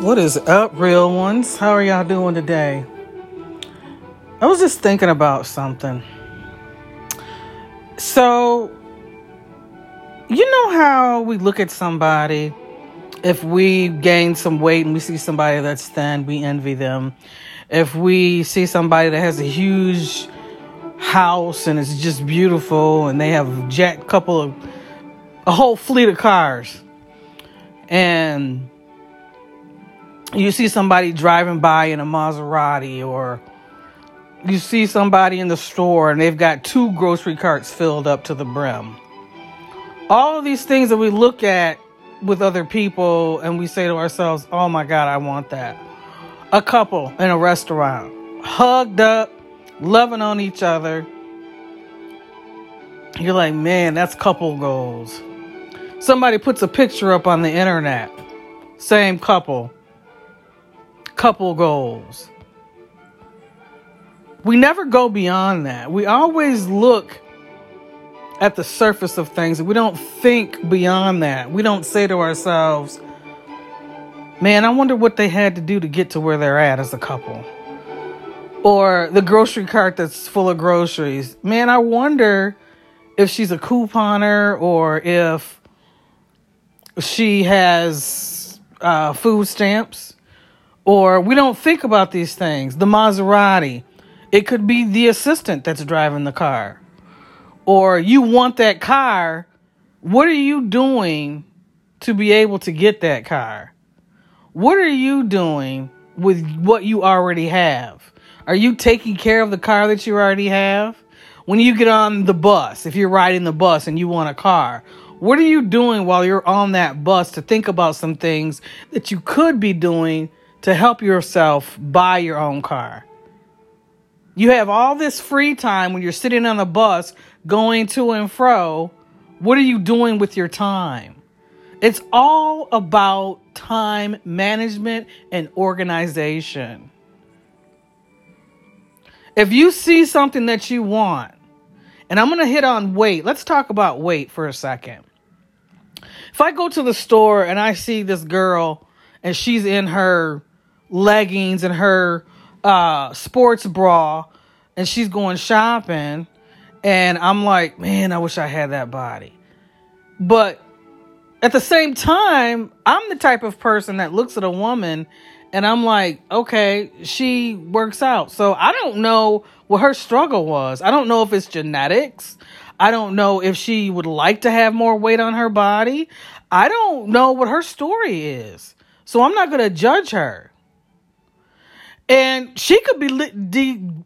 What is up, real ones? How are y'all doing today? I was just thinking about something. So, you know how we look at somebody, if we gain some weight and we see somebody that's thin, we envy them. If we see somebody that has a huge house and it's just beautiful and they have a whole fleet of cars, and you see somebody driving by in a Maserati, or you see somebody in the store and they've got two grocery carts filled up to the brim. All of these things that we look at with other people and we say to ourselves, oh my God, I want that. A couple in a restaurant, hugged up, loving on each other. You're like, man, that's couple goals. Somebody puts a picture up on the internet. Same couple. Couple goals. We never go beyond that. We always look at the surface of things. We don't think beyond that. We don't say to ourselves, man, I wonder what they had to do to get to where they're at as a couple. Or the grocery cart that's full of groceries. Man, I wonder if she's a couponer or if she has food stamps. Or we don't think about these things. The Maserati. It could be the assistant that's driving the car. Or you want that car. What are you doing to be able to get that car? What are you doing with what you already have? Are you taking care of the car that you already have? When you get on the bus, if you're riding the bus and you want a car, what are you doing while you're on that bus to think about some things that you could be doing to help yourself buy your own car? You have all this free time when you're sitting on the bus going to and fro. What are you doing with your time? It's all about time management and organization. If you see something that you want, and I'm going to hit on weight. Let's talk about weight for a second. If I go to the store and I see this girl and she's in her leggings and her sports bra, and she's going shopping, and I'm like, man, I wish I had that body. But at the same time, I'm the type of person that looks at a woman and I'm like, okay, she works out. So I don't know what her struggle was. I don't know if it's genetics. I don't know if she would like to have more weight on her body. I don't know what her story is. So I'm not going to judge her. And she could be dealing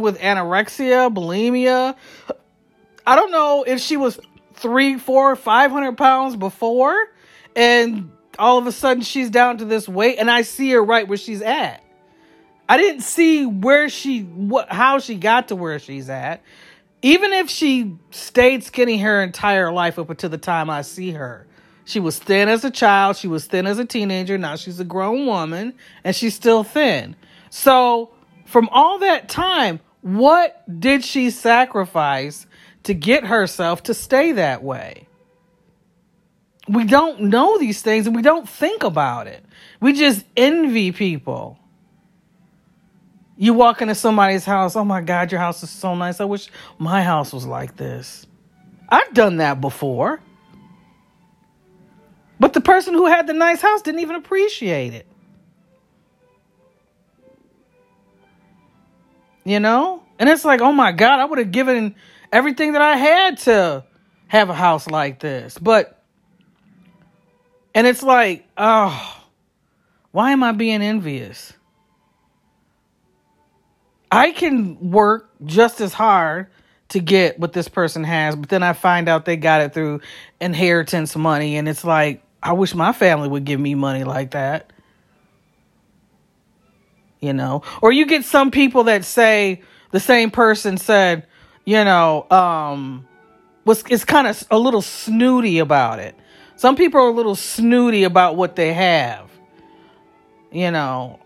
with anorexia, bulimia. I don't know if she was 300, 400, 500 pounds before, and all of a sudden she's down to this weight, and I see her right where she's at. I didn't see how she got to where she's at. Even if she stayed skinny her entire life up until the time I see her. She was thin as a child. She was thin as a teenager. Now she's a grown woman and she's still thin. So from all that time, what did she sacrifice to get herself to stay that way? We don't know these things and we don't think about it. We just envy people. You walk into somebody's house. Oh my God, your house is so nice. I wish my house was like this. I've done that before. But the person who had the nice house didn't even appreciate it. You know? And it's like, oh my God, I would have given everything that I had to have a house like this. And it's like, oh, why am I being envious? I can work just as hard to get what this person has, but then I find out they got it through inheritance money. And it's like, I wish my family would give me money like that, you know? Or you get some people that say, the same person said, you know, it's kind of a little snooty about it. Some people are a little snooty about what they have, you know?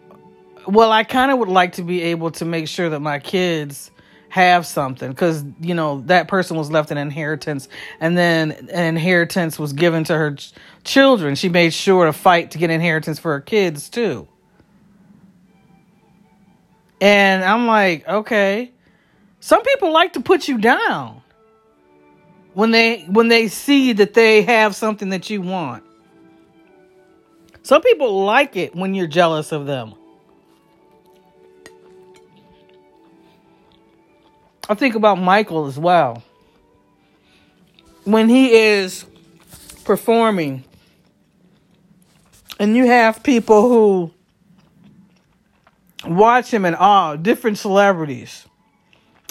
Well, I kind of would like to be able to make sure that my kids have something, because, you know, that person was left an inheritance, and then an inheritance was given to her children. She made sure to fight to get inheritance for her kids too. And I'm like, okay, some people like to put you down when they see that they have something that you want. Some people like it when you're jealous of them. I think about Michael as well. When he is performing, and you have people who watch him in awe, different celebrities,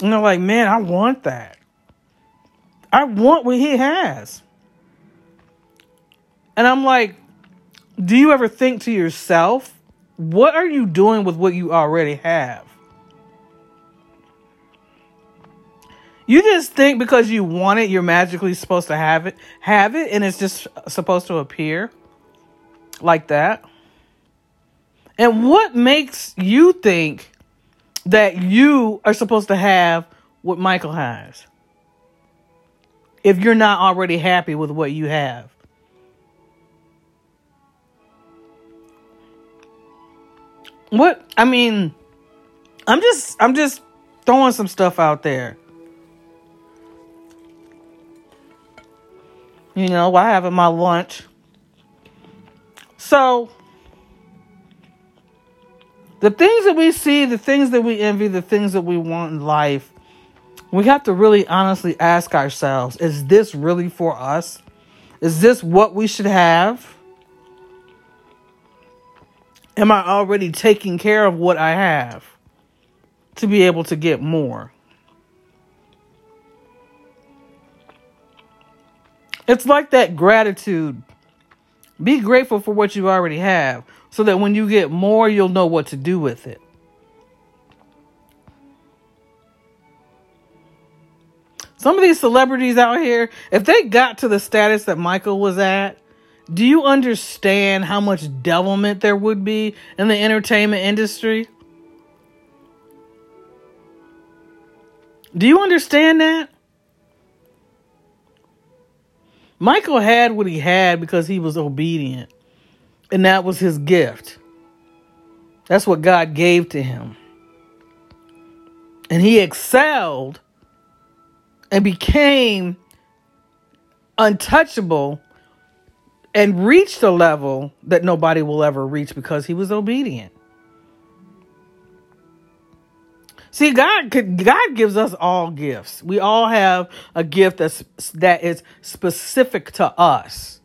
and they're like, man, I want that. I want what he has. And I'm like, do you ever think to yourself, what are you doing with what you already have? You just think because you want it, you're magically supposed to have it, and it's just supposed to appear like that. And what makes you think that you are supposed to have what Michael has, if you're not already happy with what you have? I'm just throwing some stuff out there. You know, while having my lunch. So, the things that we see, the things that we envy, the things that we want in life, we have to really honestly ask ourselves, is this really for us? Is this what we should have? Am I already taking care of what I have to be able to get more? It's like that gratitude. Be grateful for what you already have, so that when you get more, you'll know what to do with it. Some of these celebrities out here, if they got to the status that Michael was at, do you understand how much devilment there would be in the entertainment industry? Do you understand that? Michael had what he had because he was obedient, and that was his gift. That's what God gave to him. And he excelled and became untouchable and reached a level that nobody will ever reach because he was obedient. See, God gives us all gifts. We all have a gift that is specific to us.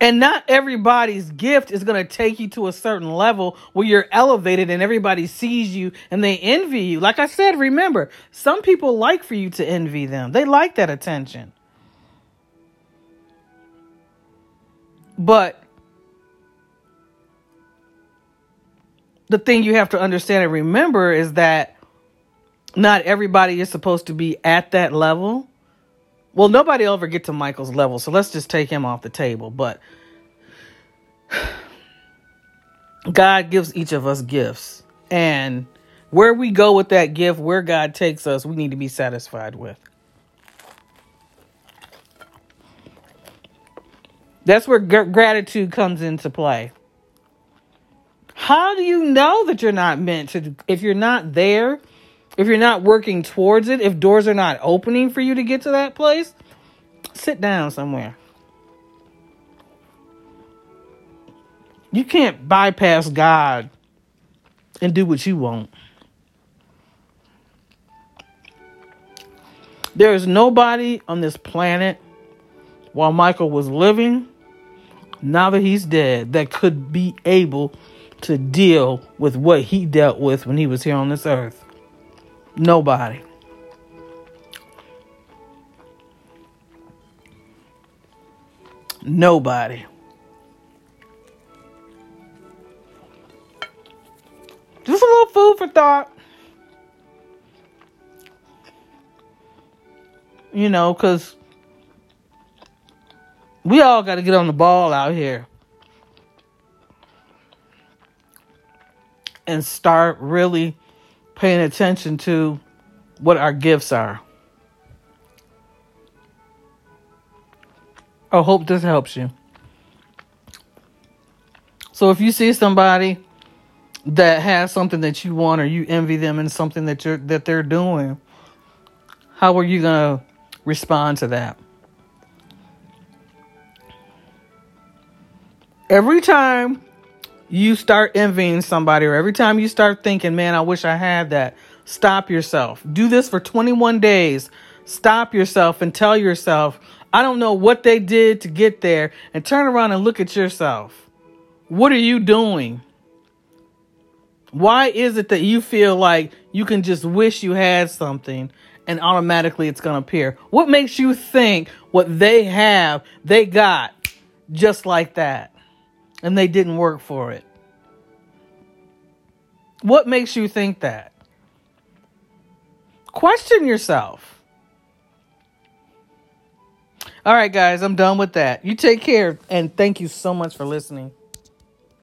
And not everybody's gift is going to take you to a certain level where you're elevated and everybody sees you and they envy you. Like I said, remember, some people like for you to envy them. They like that attention. But the thing you have to understand and remember is that not everybody is supposed to be at that level. Well, nobody will ever get to Michael's level, so let's just take him off the table. But God gives each of us gifts. And where we go with that gift, where God takes us, we need to be satisfied with. That's where gratitude comes into play. How do you know that you're not meant to, if you're not there, if you're not working towards it, if doors are not opening for you to get to that place? Sit down somewhere. You can't bypass God and do what you want. There is nobody on this planet, while Michael was living, now that he's dead, that could be able to deal with what he dealt with when he was here on this earth. Nobody. Nobody. Just a little food for thought. You know, because we all got to get on the ball out here. and start really paying attention to what our gifts are. I hope this helps you. So if you see somebody that has something that you want, or you envy them in something that they're doing, how are you going to respond to that? Every time you start envying somebody, or every time you start thinking, man, I wish I had that, stop yourself. Do this for 21 days. Stop yourself and tell yourself, I don't know what they did to get there, and turn around and look at yourself. What are you doing? Why is it that you feel like you can just wish you had something and automatically it's going to appear? What makes you think what they have, they got just like that, and they didn't work for it? What makes you think that? Question yourself. All right, guys, I'm done with that. You take care, and thank you so much for listening.